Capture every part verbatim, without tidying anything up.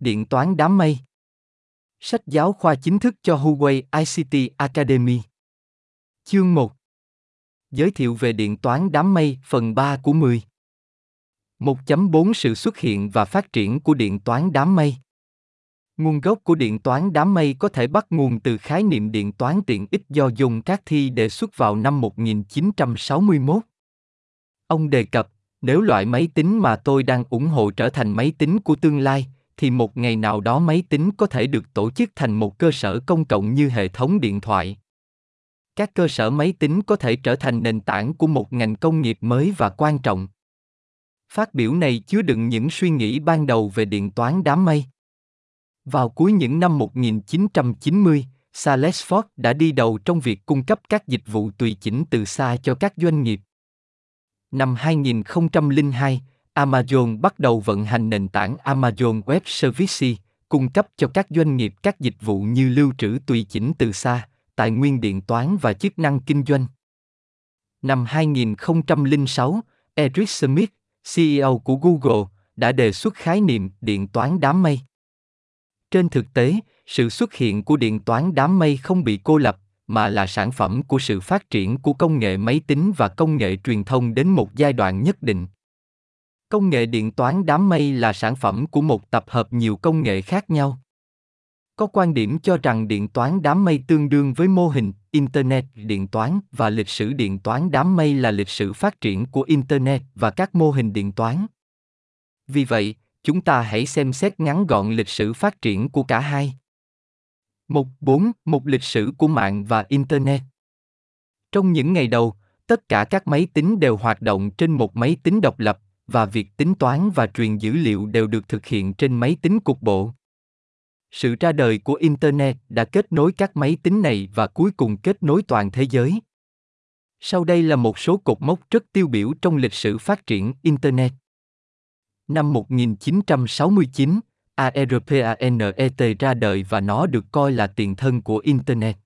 điện toán đám mây. Sách giáo khoa chính thức cho Huawei i xê tê Academy. Chương một. Giới thiệu về điện toán đám mây phần ba của mười. một chấm bốn Sự xuất hiện và phát triển của điện toán đám mây. Nguồn gốc của điện toán đám mây có thể bắt nguồn từ khái niệm điện toán tiện ích do John Carty đề xuất vào năm một nghìn chín trăm sáu mươi mốt. Ông đề cập, nếu loại máy tính mà tôi đang ủng hộ trở thành máy tính của tương lai, thì một ngày nào đó máy tính có thể được tổ chức thành một cơ sở công cộng như hệ thống điện thoại. Các cơ sở máy tính có thể trở thành nền tảng của một ngành công nghiệp mới và quan trọng. Phát biểu này chứa đựng những suy nghĩ ban đầu về điện toán đám mây. Vào cuối những năm một nghìn chín trăm chín mươi, Salesforce đã đi đầu trong việc cung cấp các dịch vụ tùy chỉnh từ xa cho các doanh nghiệp. Năm hai nghìn không trăm lẻ hai, Amazon bắt đầu vận hành nền tảng Amazon Web Services, cung cấp cho các doanh nghiệp các dịch vụ như lưu trữ tùy chỉnh từ xa, tài nguyên điện toán và chức năng kinh doanh. Năm hai nghìn không trăm lẻ sáu, Eric Schmidt, xê e ô của Google, đã đề xuất khái niệm điện toán đám mây. Trên thực tế, sự xuất hiện của điện toán đám mây không bị cô lập, mà là sản phẩm của sự phát triển của công nghệ máy tính và công nghệ truyền thông đến một giai đoạn nhất định. Công nghệ điện toán đám mây là sản phẩm của một tập hợp nhiều công nghệ khác nhau. Có quan điểm cho rằng điện toán đám mây tương đương với mô hình Internet điện toán và lịch sử điện toán đám mây là lịch sử phát triển của Internet và các mô hình điện toán. Vì vậy, chúng ta hãy xem xét ngắn gọn lịch sử phát triển của cả hai. một chấm bốn. Một lịch sử của mạng và Internet. Trong những ngày đầu, tất cả các máy tính đều hoạt động trên một máy tính độc lập và việc tính toán và truyền dữ liệu đều được thực hiện trên máy tính cục bộ. Sự ra đời của Internet đã kết nối các máy tính này và cuối cùng kết nối toàn thế giới. Sau đây là một số cột mốc rất tiêu biểu trong lịch sử phát triển Internet. Năm một nghìn chín trăm sáu mươi chín, ARPANET ra đời và nó được coi là tiền thân của Internet.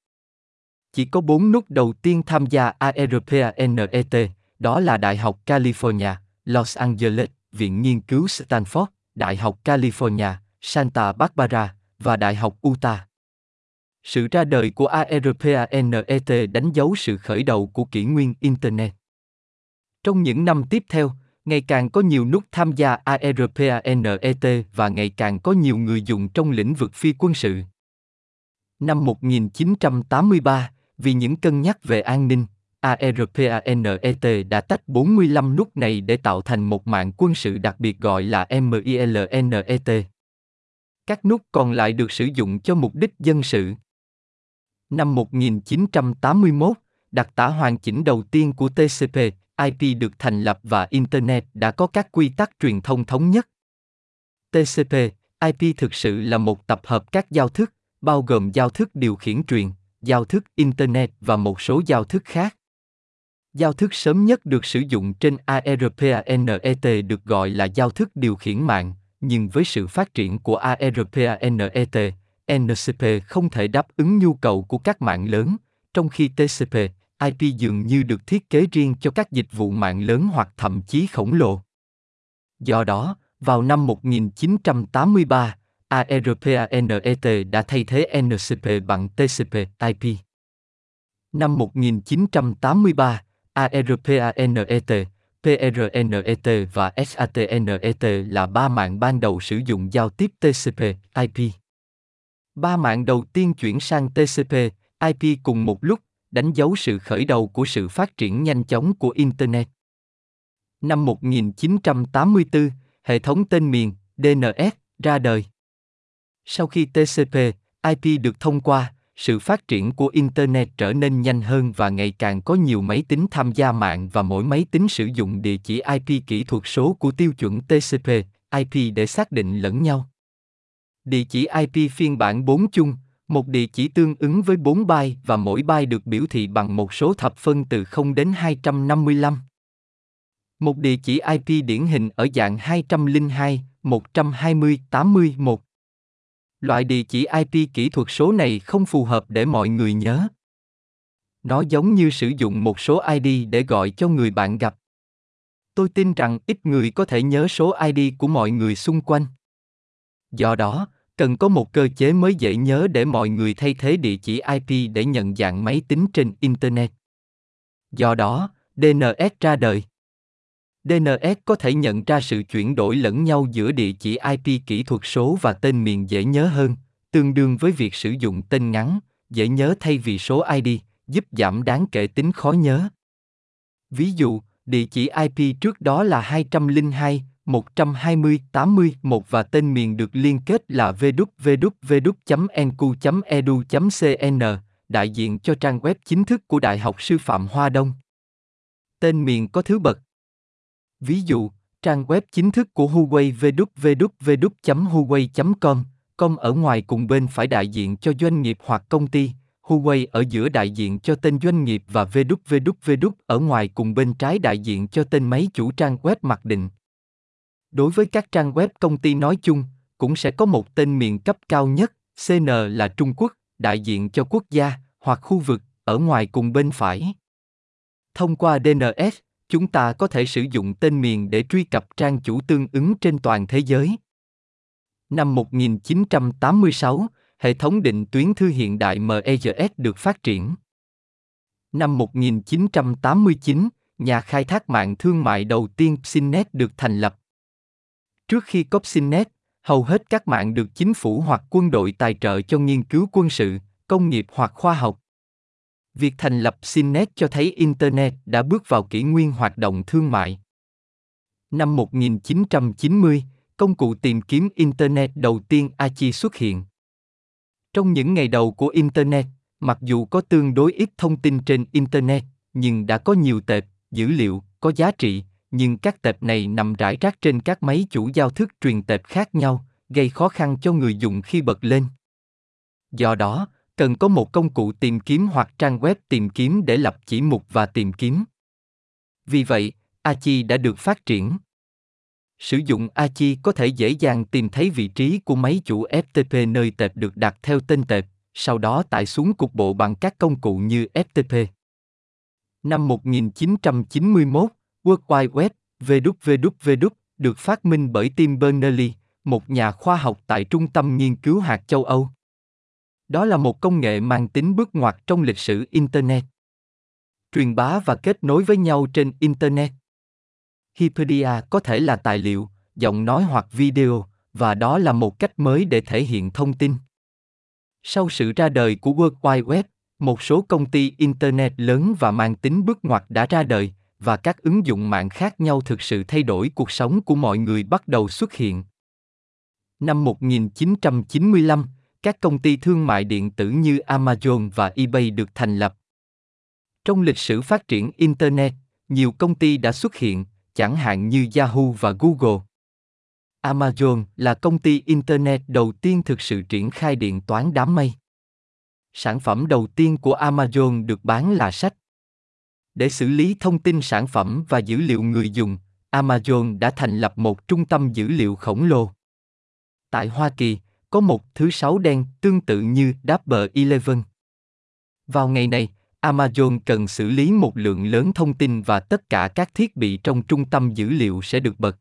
Chỉ có bốn nút đầu tiên tham gia ARPANET, đó là Đại học California, Los Angeles, Viện Nghiên cứu Stanford, Đại học California, Santa Barbara và Đại học Utah. Sự ra đời của ARPANET đánh dấu sự khởi đầu của kỷ nguyên Internet. Trong những năm tiếp theo, ngày càng có nhiều nút tham gia ARPANET và ngày càng có nhiều người dùng trong lĩnh vực phi quân sự. Năm một nghìn chín trăm tám mươi ba, vì những cân nhắc về an ninh, ARPANET đã tách bốn mươi lăm nút này để tạo thành một mạng quân sự đặc biệt gọi là MILNET. Các nút còn lại được sử dụng cho mục đích dân sự. Năm một nghìn chín trăm tám mươi mốt, đặc tả hoàn chỉnh đầu tiên của T C P I P được thành lập và Internet đã có các quy tắc truyền thông thống nhất. T C P I P thực sự là một tập hợp các giao thức, bao gồm giao thức điều khiển truyền, giao thức Internet và một số giao thức khác. Giao thức sớm nhất được sử dụng trên ARPANET được gọi là giao thức điều khiển mạng, nhưng với sự phát triển của ARPANET, N C P không thể đáp ứng nhu cầu của các mạng lớn, trong khi T C P I P dường như được thiết kế riêng cho các dịch vụ mạng lớn hoặc thậm chí khổng lồ. Do đó, vào năm một nghìn chín trăm tám mươi ba, ARPANET đã thay thế N C P bằng T C P I P. Năm một nghìn chín trăm tám mươi ba, ARPANET, P R N E T và S A T N E T là ba mạng ban đầu sử dụng giao tiếp T C P I P. Ba mạng đầu tiên chuyển sang T C P I P cùng một lúc, đánh dấu sự khởi đầu của sự phát triển nhanh chóng của Internet. Năm một nghìn chín trăm tám mươi tư, hệ thống tên miền D N S ra đời. Sau khi T C P I P được thông qua, sự phát triển của Internet trở nên nhanh hơn và ngày càng có nhiều máy tính tham gia mạng và mỗi máy tính sử dụng địa chỉ I P kỹ thuật số của tiêu chuẩn T C P I P để xác định lẫn nhau. Địa chỉ I P phiên bản bốn chung, một địa chỉ tương ứng với bốn byte và mỗi byte được biểu thị bằng một số thập phân từ không đến hai trăm năm mươi lăm. Một địa chỉ I P điển hình ở dạng hai không hai, một hai không, tám một. Loại địa chỉ I P kỹ thuật số này không phù hợp để mọi người nhớ. Nó giống như sử dụng một số I D để gọi cho người bạn gặp. Tôi tin rằng ít người có thể nhớ số I D của mọi người xung quanh. Do đó, cần có một cơ chế mới dễ nhớ để mọi người thay thế địa chỉ i pê để nhận dạng máy tính trên Internet. Do đó, đê en ét ra đời. đê en ét có thể nhận ra sự chuyển đổi lẫn nhau giữa địa chỉ i pê kỹ thuật số và tên miền dễ nhớ hơn, tương đương với việc sử dụng tên ngắn, dễ nhớ thay vì số i đê, giúp giảm đáng kể tính khó nhớ. Ví dụ, địa chỉ i pê trước đó là hai không hai một hai không tám không một và tên miền được liên kết là w w w chấm n q chấm e d u chấm c n, đại diện cho trang web chính thức của Đại học Sư phạm Hoa Đông. Tên miền có thứ bậc. Ví dụ, trang web chính thức của Huawei w w w chấm huawei chấm com, com ở ngoài cùng bên phải đại diện cho doanh nghiệp hoặc công ty, Huawei ở giữa đại diện cho tên doanh nghiệp và www ở ngoài cùng bên trái đại diện cho tên máy chủ trang web mặc định. Đối với các trang web công ty nói chung, cũng sẽ có một tên miền cấp cao nhất, xê en là Trung Quốc, đại diện cho quốc gia hoặc khu vực ở ngoài cùng bên phải. Thông qua đê en ét, chúng ta có thể sử dụng tên miền để truy cập trang chủ tương ứng trên toàn thế giới. Năm một nghìn chín trăm tám mươi sáu, hệ thống định tuyến thư hiện đại em i lờ ét được phát triển. Năm một nghìn chín trăm tám mươi chín, nhà khai thác mạng thương mại đầu tiên Sinnet được thành lập. Trước khi có Sinnet, hầu hết các mạng được chính phủ hoặc quân đội tài trợ cho nghiên cứu quân sự, công nghiệp hoặc khoa học. Việc thành lập Sinnet cho thấy Internet đã bước vào kỷ nguyên hoạt động thương mại. Năm một nghìn chín trăm chín mươi, công cụ tìm kiếm Internet đầu tiên Archie xuất hiện. Trong những ngày đầu của Internet, mặc dù có tương đối ít thông tin trên Internet, nhưng đã có nhiều tệp, dữ liệu, có giá trị, nhưng các tệp này nằm rải rác trên các máy chủ giao thức truyền tệp khác nhau, gây khó khăn cho người dùng khi bật lên. Do đó, cần có một công cụ tìm kiếm hoặc trang web tìm kiếm để lập chỉ mục và tìm kiếm. Vì vậy, Archie đã được phát triển. Sử dụng Archie có thể dễ dàng tìm thấy vị trí của máy chủ ép tê pê nơi tệp được đặt theo tên tệp, sau đó tải xuống cục bộ bằng các công cụ như ép tê pê. Năm một nghìn chín trăm chín mươi mốt, World Wide Web (vê kép vê kép vê kép) được phát minh bởi Tim Berners-Lee, một nhà khoa học tại Trung tâm Nghiên cứu hạt châu Âu. Đó là một công nghệ mang tính bước ngoặt trong lịch sử Internet. Truyền bá và kết nối với nhau trên Internet. Hypedia có thể là tài liệu, giọng nói hoặc video, và đó là một cách mới để thể hiện thông tin. Sau sự ra đời của World Wide Web, một số công ty Internet lớn và mang tính bước ngoặt đã ra đời, và các ứng dụng mạng khác nhau thực sự thay đổi cuộc sống của mọi người bắt đầu xuất hiện. Năm một nghìn chín trăm chín mươi lăm, các công ty thương mại điện tử như Amazon và eBay được thành lập. Trong lịch sử phát triển Internet, nhiều công ty đã xuất hiện, chẳng hạn như Yahoo và Google. Amazon là công ty Internet đầu tiên thực sự triển khai điện toán đám mây. Sản phẩm đầu tiên của Amazon được bán là sách. Để xử lý thông tin sản phẩm và dữ liệu người dùng, Amazon đã thành lập một trung tâm dữ liệu khổng lồ. Tại Hoa Kỳ, có một thứ sáu đen tương tự như Double Eleven. Vào ngày này, Amazon cần xử lý một lượng lớn thông tin và tất cả các thiết bị trong trung tâm dữ liệu sẽ được bật.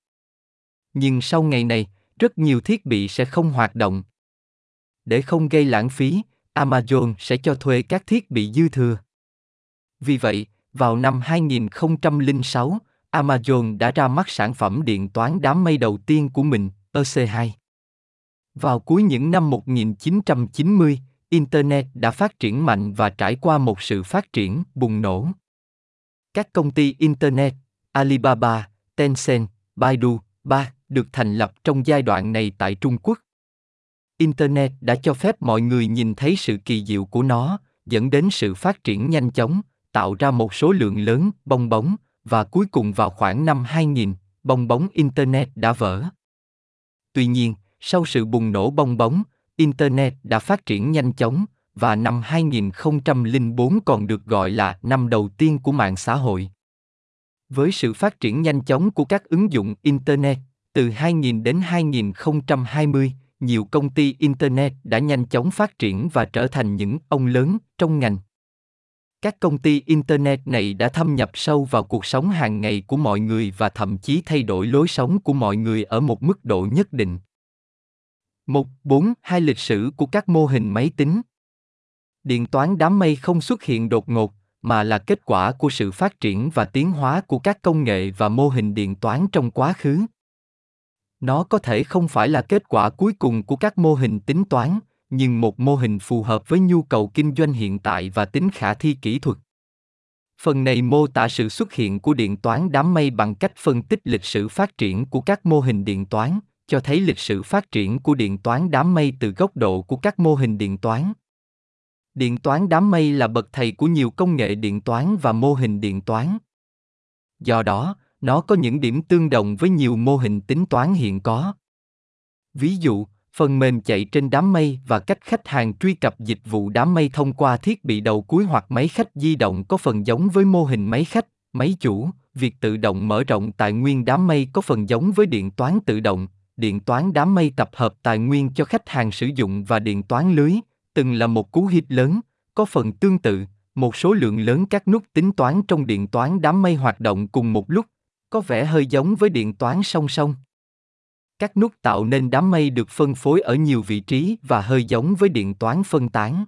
Nhưng sau ngày này, rất nhiều thiết bị sẽ không hoạt động. Để không gây lãng phí, Amazon sẽ cho thuê các thiết bị dư thừa. Vì vậy, vào năm hai nghìn không trăm lẻ sáu, Amazon đã ra mắt sản phẩm điện toán đám mây đầu tiên của mình, E C hai. Vào cuối những năm một nghìn chín trăm chín mươi, Internet đã phát triển mạnh và trải qua một sự phát triển bùng nổ. Các công ty Internet, Alibaba, Tencent, Baidu, ba được thành lập trong giai đoạn này tại Trung Quốc. Internet đã cho phép mọi người nhìn thấy sự kỳ diệu của nó, dẫn đến sự phát triển nhanh chóng, tạo ra một số lượng lớn bong bóng, và cuối cùng vào khoảng năm hai nghìn, bong bóng Internet đã vỡ. Tuy nhiên, sau sự bùng nổ bong bóng, Internet đã phát triển nhanh chóng, và năm hai nghìn không trăm lẻ bốn còn được gọi là năm đầu tiên của mạng xã hội. Với sự phát triển nhanh chóng của các ứng dụng Internet, từ hai nghìn đến hai nghìn không trăm hai mươi, nhiều công ty Internet đã nhanh chóng phát triển và trở thành những ông lớn trong ngành. Các công ty Internet này đã thâm nhập sâu vào cuộc sống hàng ngày của mọi người và thậm chí thay đổi lối sống của mọi người ở một mức độ nhất định. một, bốn, hai Lịch sử của các mô hình máy tính. Điện toán đám mây không xuất hiện đột ngột, mà là kết quả của sự phát triển và tiến hóa của các công nghệ và mô hình điện toán trong quá khứ. Nó có thể không phải là kết quả cuối cùng của các mô hình tính toán, nhưng một mô hình phù hợp với nhu cầu kinh doanh hiện tại và tính khả thi kỹ thuật. Phần này mô tả sự xuất hiện của điện toán đám mây bằng cách phân tích lịch sử phát triển của các mô hình điện toán, cho thấy lịch sử phát triển của điện toán đám mây từ góc độ của các mô hình điện toán. Điện toán đám mây là bậc thầy của nhiều công nghệ điện toán và mô hình điện toán. Do đó, nó có những điểm tương đồng với nhiều mô hình tính toán hiện có. Ví dụ, phần mềm chạy trên đám mây và cách khách hàng truy cập dịch vụ đám mây thông qua thiết bị đầu cuối hoặc máy khách di động có phần giống với mô hình máy khách, máy chủ. Việc tự động mở rộng tài nguyên đám mây có phần giống với điện toán tự động. Điện toán đám mây tập hợp tài nguyên cho khách hàng sử dụng và điện toán lưới, từng là một cú hit lớn, có phần tương tự. Một số lượng lớn các nút tính toán trong điện toán đám mây hoạt động cùng một lúc, có vẻ hơi giống với điện toán song song. Các nút tạo nên đám mây được phân phối ở nhiều vị trí và hơi giống với điện toán phân tán.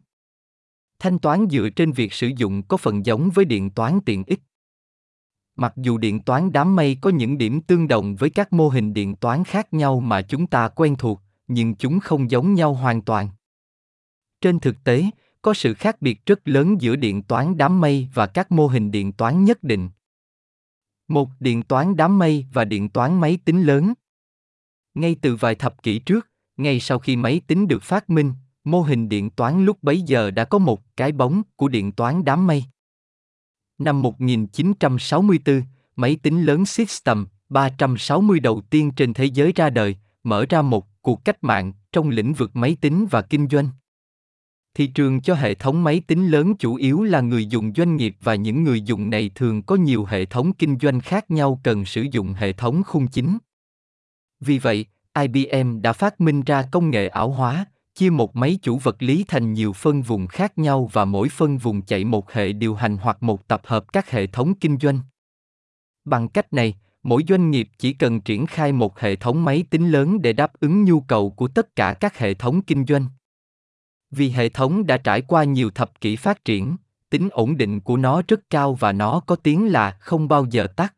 Thanh toán dựa trên việc sử dụng có phần giống với điện toán tiện ích. Mặc dù điện toán đám mây có những điểm tương đồng với các mô hình điện toán khác nhau mà chúng ta quen thuộc, nhưng chúng không giống nhau hoàn toàn. Trên thực tế, có sự khác biệt rất lớn giữa điện toán đám mây và các mô hình điện toán nhất định. Một, điện toán đám mây và điện toán máy tính lớn. Ngay từ vài thập kỷ trước, ngay sau khi máy tính được phát minh, mô hình điện toán lúc bấy giờ đã có một cái bóng của điện toán đám mây. Năm một nghìn chín trăm sáu mươi tư, máy tính lớn System ba sáu không đầu tiên trên thế giới ra đời, mở ra một cuộc cách mạng trong lĩnh vực máy tính và kinh doanh. Thị trường cho hệ thống máy tính lớn chủ yếu là người dùng doanh nghiệp và những người dùng này thường có nhiều hệ thống kinh doanh khác nhau cần sử dụng hệ thống khung chính. Vì vậy, I B M đã phát minh ra công nghệ ảo hóa, chia một máy chủ vật lý thành nhiều phân vùng khác nhau và mỗi phân vùng chạy một hệ điều hành hoặc một tập hợp các hệ thống kinh doanh. Bằng cách này, mỗi doanh nghiệp chỉ cần triển khai một hệ thống máy tính lớn để đáp ứng nhu cầu của tất cả các hệ thống kinh doanh. Vì hệ thống đã trải qua nhiều thập kỷ phát triển, tính ổn định của nó rất cao và nó có tiếng là không bao giờ tắt.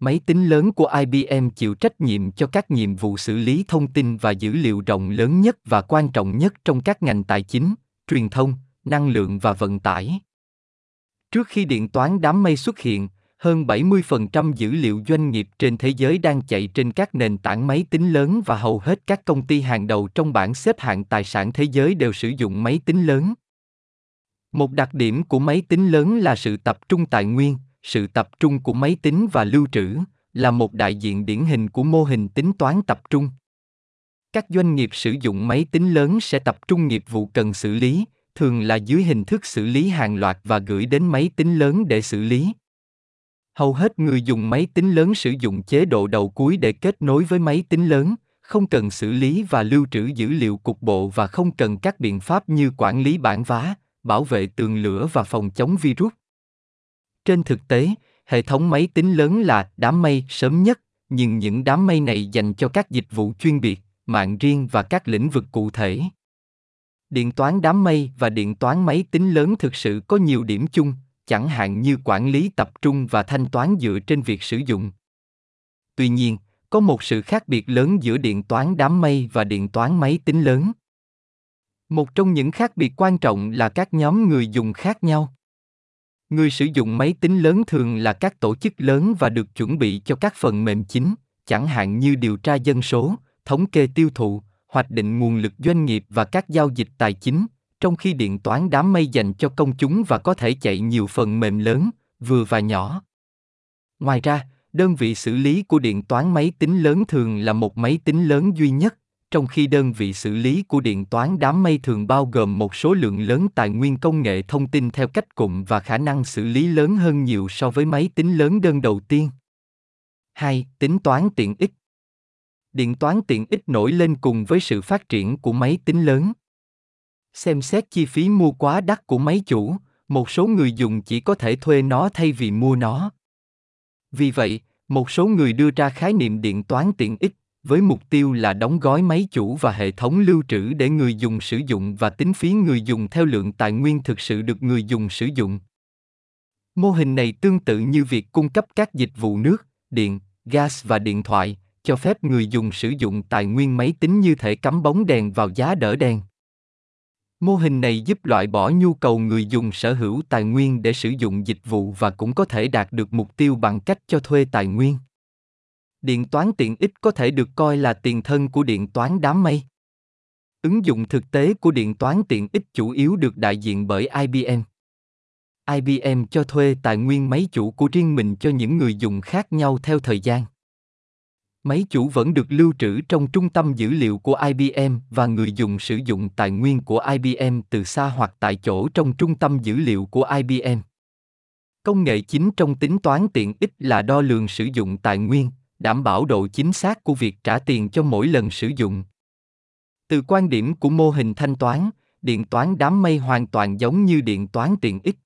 Máy tính lớn của I B M chịu trách nhiệm cho các nhiệm vụ xử lý thông tin và dữ liệu rộng lớn nhất và quan trọng nhất trong các ngành tài chính, truyền thông, năng lượng và vận tải. Trước khi điện toán đám mây xuất hiện, hơn bảy mươi phần trăm dữ liệu doanh nghiệp trên thế giới đang chạy trên các nền tảng máy tính lớn và hầu hết các công ty hàng đầu trong bảng xếp hạng tài sản thế giới đều sử dụng máy tính lớn. Một đặc điểm của máy tính lớn là sự tập trung tài nguyên. Sự tập trung của máy tính và lưu trữ là một đại diện điển hình của mô hình tính toán tập trung. Các doanh nghiệp sử dụng máy tính lớn sẽ tập trung nghiệp vụ cần xử lý, thường là dưới hình thức xử lý hàng loạt và gửi đến máy tính lớn để xử lý. Hầu hết người dùng máy tính lớn sử dụng chế độ đầu cuối để kết nối với máy tính lớn, không cần xử lý và lưu trữ dữ liệu cục bộ và không cần các biện pháp như quản lý bản vá, bảo vệ tường lửa và phòng chống virus. Trên thực tế, hệ thống máy tính lớn là đám mây sớm nhất, nhưng những đám mây này dành cho các dịch vụ chuyên biệt, mạng riêng và các lĩnh vực cụ thể. Điện toán đám mây và điện toán máy tính lớn thực sự có nhiều điểm chung, chẳng hạn như quản lý tập trung và thanh toán dựa trên việc sử dụng. Tuy nhiên, có một sự khác biệt lớn giữa điện toán đám mây và điện toán máy tính lớn. Một trong những khác biệt quan trọng là các nhóm người dùng khác nhau. Người sử dụng máy tính lớn thường là các tổ chức lớn và được chuẩn bị cho các phần mềm chính, chẳng hạn như điều tra dân số, thống kê tiêu thụ, hoạch định nguồn lực doanh nghiệp và các giao dịch tài chính, trong khi điện toán đám mây dành cho công chúng và có thể chạy nhiều phần mềm lớn, vừa và nhỏ. Ngoài ra, đơn vị xử lý của điện toán máy tính lớn thường là một máy tính lớn duy nhất, trong khi đơn vị xử lý của điện toán đám mây thường bao gồm một số lượng lớn tài nguyên công nghệ thông tin theo cách cụm và khả năng xử lý lớn hơn nhiều so với máy tính lớn đơn đầu tiên. hai. Tính toán tiện ích. Điện toán tiện ích nổi lên cùng với sự phát triển của máy tính lớn. Xem xét chi phí mua quá đắt của máy chủ, một số người dùng chỉ có thể thuê nó thay vì mua nó. Vì vậy, một số người đưa ra khái niệm điện toán tiện ích, với mục tiêu là đóng gói máy chủ và hệ thống lưu trữ để người dùng sử dụng và tính phí người dùng theo lượng tài nguyên thực sự được người dùng sử dụng. Mô hình này tương tự như việc cung cấp các dịch vụ nước, điện, gas và điện thoại, cho phép người dùng sử dụng tài nguyên máy tính như thể cắm bóng đèn vào giá đỡ đèn. Mô hình này giúp loại bỏ nhu cầu người dùng sở hữu tài nguyên để sử dụng dịch vụ và cũng có thể đạt được mục tiêu bằng cách cho thuê tài nguyên. Điện toán tiện ích có thể được coi là tiền thân của điện toán đám mây. Ứng dụng thực tế của điện toán tiện ích chủ yếu được đại diện bởi I B M. I B M cho thuê tài nguyên máy chủ của riêng mình cho những người dùng khác nhau theo thời gian. Máy chủ vẫn được lưu trữ trong trung tâm dữ liệu của I B M và người dùng sử dụng tài nguyên của I B M từ xa hoặc tại chỗ trong trung tâm dữ liệu của I B M. Công nghệ chính trong tính toán tiện ích là đo lường sử dụng tài nguyên, đảm bảo độ chính xác của việc trả tiền cho mỗi lần sử dụng. Từ quan điểm của mô hình thanh toán, điện toán đám mây hoàn toàn giống như điện toán tiện ích.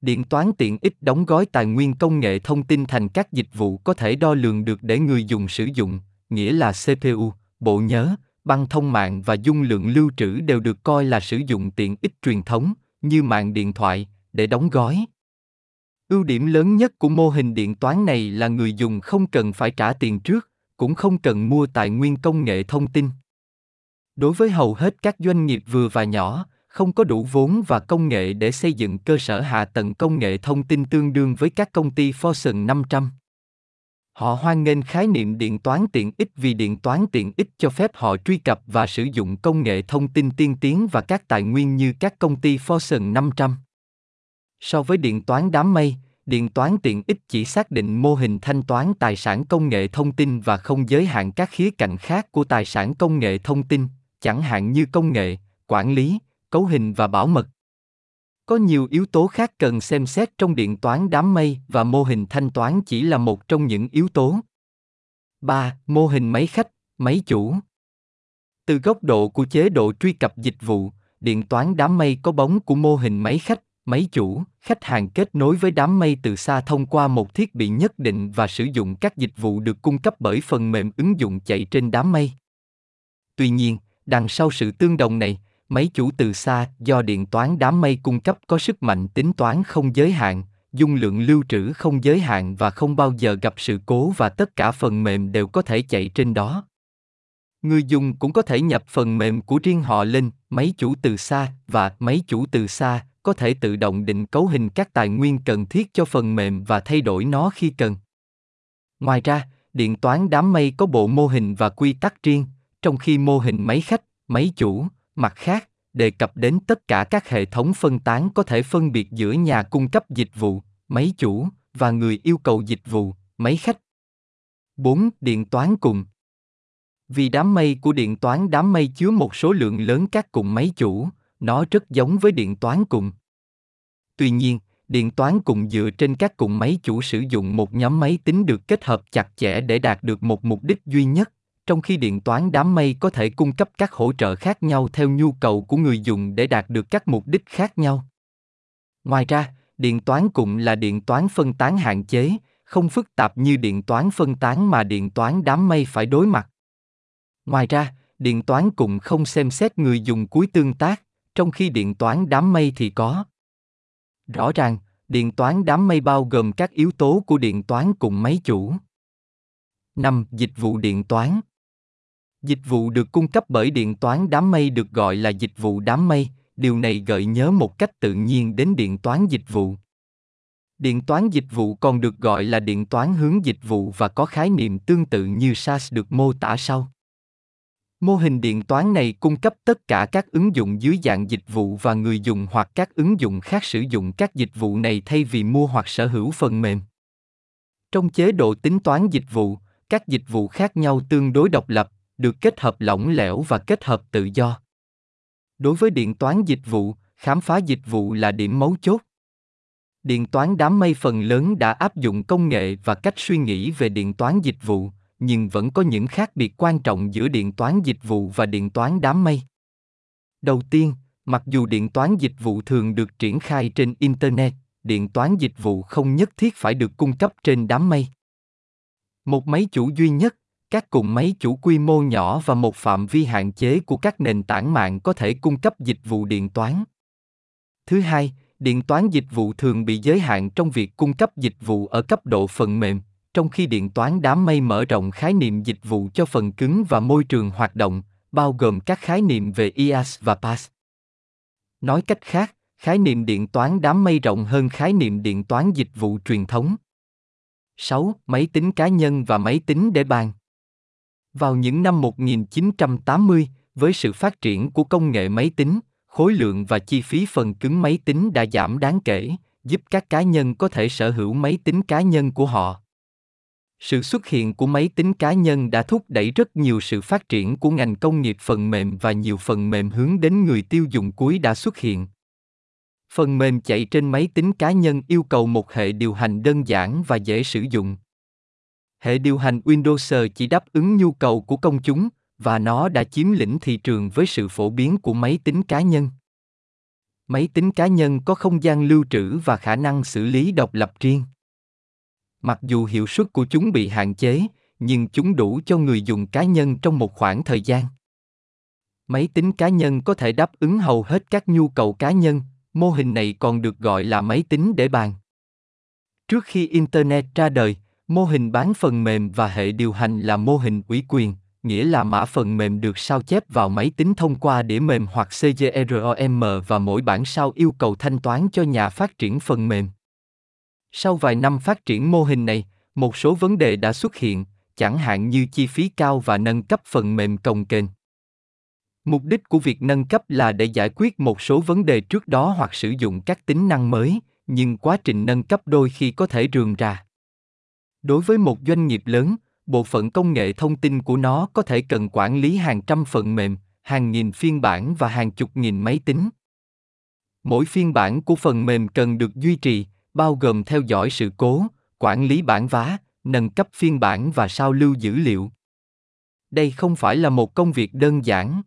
Điện toán tiện ích đóng gói tài nguyên công nghệ thông tin thành các dịch vụ có thể đo lường được để người dùng sử dụng, nghĩa là xê pê u, bộ nhớ, băng thông mạng và dung lượng lưu trữ đều được coi là sử dụng tiện ích truyền thống, như mạng điện thoại, để đóng gói. Ưu điểm lớn nhất của mô hình điện toán này là người dùng không cần phải trả tiền trước, cũng không cần mua tài nguyên công nghệ thông tin. Đối với hầu hết các doanh nghiệp vừa và nhỏ, không có đủ vốn và công nghệ để xây dựng cơ sở hạ tầng công nghệ thông tin tương đương với các công ty Fortune năm trăm. Họ hoan nghênh khái niệm điện toán tiện ích vì điện toán tiện ích cho phép họ truy cập và sử dụng công nghệ thông tin tiên tiến và các tài nguyên như các công ty Fortune năm trăm. So với điện toán đám mây, điện toán tiện ích chỉ xác định mô hình thanh toán tài sản công nghệ thông tin và không giới hạn các khía cạnh khác của tài sản công nghệ thông tin, chẳng hạn như công nghệ, quản lý, cấu hình và bảo mật. Có nhiều yếu tố khác cần xem xét trong điện toán đám mây và mô hình thanh toán chỉ là một trong những yếu tố. ba. Mô hình máy khách, máy chủ. Từ góc độ của chế độ truy cập dịch vụ, điện toán đám mây có bóng của mô hình máy khách, máy chủ. Khách hàng kết nối với đám mây từ xa thông qua một thiết bị nhất định và sử dụng các dịch vụ được cung cấp bởi phần mềm ứng dụng chạy trên đám mây. Tuy nhiên, đằng sau sự tương đồng này, máy chủ từ xa do điện toán đám mây cung cấp có sức mạnh tính toán không giới hạn, dung lượng lưu trữ không giới hạn và không bao giờ gặp sự cố và tất cả phần mềm đều có thể chạy trên đó. Người dùng cũng có thể nhập phần mềm của riêng họ lên máy chủ từ xa và máy chủ từ xa có thể tự động định cấu hình các tài nguyên cần thiết cho phần mềm và thay đổi nó khi cần. Ngoài ra, điện toán đám mây có bộ mô hình và quy tắc riêng, trong khi mô hình máy khách, máy chủ, mặt khác, đề cập đến tất cả các hệ thống phân tán có thể phân biệt giữa nhà cung cấp dịch vụ, máy chủ, và người yêu cầu dịch vụ, máy khách. bốn. Điện toán cùng. Vì đám mây của điện toán đám mây chứa một số lượng lớn các cụm máy chủ, nó rất giống với điện toán cùng. Tuy nhiên, điện toán cùng dựa trên các cụm máy chủ sử dụng một nhóm máy tính được kết hợp chặt chẽ để đạt được một mục đích duy nhất, trong khi điện toán đám mây có thể cung cấp các hỗ trợ khác nhau theo nhu cầu của người dùng để đạt được các mục đích khác nhau. Ngoài ra, điện toán cụm là điện toán phân tán hạn chế, không phức tạp như điện toán phân tán mà điện toán đám mây phải đối mặt. Ngoài ra, điện toán cụm không xem xét người dùng cuối tương tác, trong khi điện toán đám mây thì có. Rõ ràng, điện toán đám mây bao gồm các yếu tố của điện toán cụm máy chủ. năm. Dịch vụ điện toán. Dịch vụ được cung cấp bởi điện toán đám mây được gọi là dịch vụ đám mây, điều này gợi nhớ một cách tự nhiên đến điện toán dịch vụ. Điện toán dịch vụ còn được gọi là điện toán hướng dịch vụ và có khái niệm tương tự như SaaS được mô tả sau. Mô hình điện toán này cung cấp tất cả các ứng dụng dưới dạng dịch vụ và người dùng hoặc các ứng dụng khác sử dụng các dịch vụ này thay vì mua hoặc sở hữu phần mềm. Trong chế độ tính toán dịch vụ, các dịch vụ khác nhau tương đối độc lập, được kết hợp lỏng lẻo và kết hợp tự do. Đối với điện toán dịch vụ, khám phá dịch vụ là điểm mấu chốt. Điện toán đám mây phần lớn đã áp dụng công nghệ và cách suy nghĩ về điện toán dịch vụ, nhưng vẫn có những khác biệt quan trọng giữa điện toán dịch vụ và điện toán đám mây. Đầu tiên, mặc dù điện toán dịch vụ thường được triển khai trên Internet, điện toán dịch vụ không nhất thiết phải được cung cấp trên đám mây. Một máy chủ duy nhất, các cụm máy chủ quy mô nhỏ và một phạm vi hạn chế của các nền tảng mạng có thể cung cấp dịch vụ điện toán. Thứ hai, điện toán dịch vụ thường bị giới hạn trong việc cung cấp dịch vụ ở cấp độ phần mềm, trong khi điện toán đám mây mở rộng khái niệm dịch vụ cho phần cứng và môi trường hoạt động, bao gồm các khái niệm về IaaS và PaaS. Nói cách khác, khái niệm điện toán đám mây rộng hơn khái niệm điện toán dịch vụ truyền thống. sáu. Máy tính cá nhân và máy tính để bàn. Vào những năm một nghìn chín trăm tám mươi, với sự phát triển của công nghệ máy tính, khối lượng và chi phí phần cứng máy tính đã giảm đáng kể, giúp các cá nhân có thể sở hữu máy tính cá nhân của họ. Sự xuất hiện của máy tính cá nhân đã thúc đẩy rất nhiều sự phát triển của ngành công nghiệp phần mềm và nhiều phần mềm hướng đến người tiêu dùng cuối đã xuất hiện. Phần mềm chạy trên máy tính cá nhân yêu cầu một hệ điều hành đơn giản và dễ sử dụng. Hệ điều hành Windows chỉ đáp ứng nhu cầu của công chúng, và nó đã chiếm lĩnh thị trường với sự phổ biến của máy tính cá nhân. Máy tính cá nhân có không gian lưu trữ và khả năng xử lý độc lập riêng. Mặc dù hiệu suất của chúng bị hạn chế, nhưng chúng đủ cho người dùng cá nhân trong một khoảng thời gian. Máy tính cá nhân có thể đáp ứng hầu hết các nhu cầu cá nhân, mô hình này còn được gọi là máy tính để bàn. Trước khi Internet ra đời, mô hình bán phần mềm và hệ điều hành là mô hình ủy quyền, nghĩa là mã phần mềm được sao chép vào máy tính thông qua đĩa mềm hoặc C D R O M và mỗi bản sao yêu cầu thanh toán cho nhà phát triển phần mềm. Sau vài năm phát triển mô hình này, một số vấn đề đã xuất hiện, chẳng hạn như chi phí cao và nâng cấp phần mềm cồng kềnh. Mục đích của việc nâng cấp là để giải quyết một số vấn đề trước đó hoặc sử dụng các tính năng mới, nhưng quá trình nâng cấp đôi khi có thể rườm rà. Đối với một doanh nghiệp lớn, bộ phận công nghệ thông tin của nó có thể cần quản lý hàng trăm phần mềm, hàng nghìn phiên bản và hàng chục nghìn máy tính. Mỗi phiên bản của phần mềm cần được duy trì, bao gồm theo dõi sự cố, quản lý bản vá, nâng cấp phiên bản và sao lưu dữ liệu. Đây không phải là một công việc đơn giản.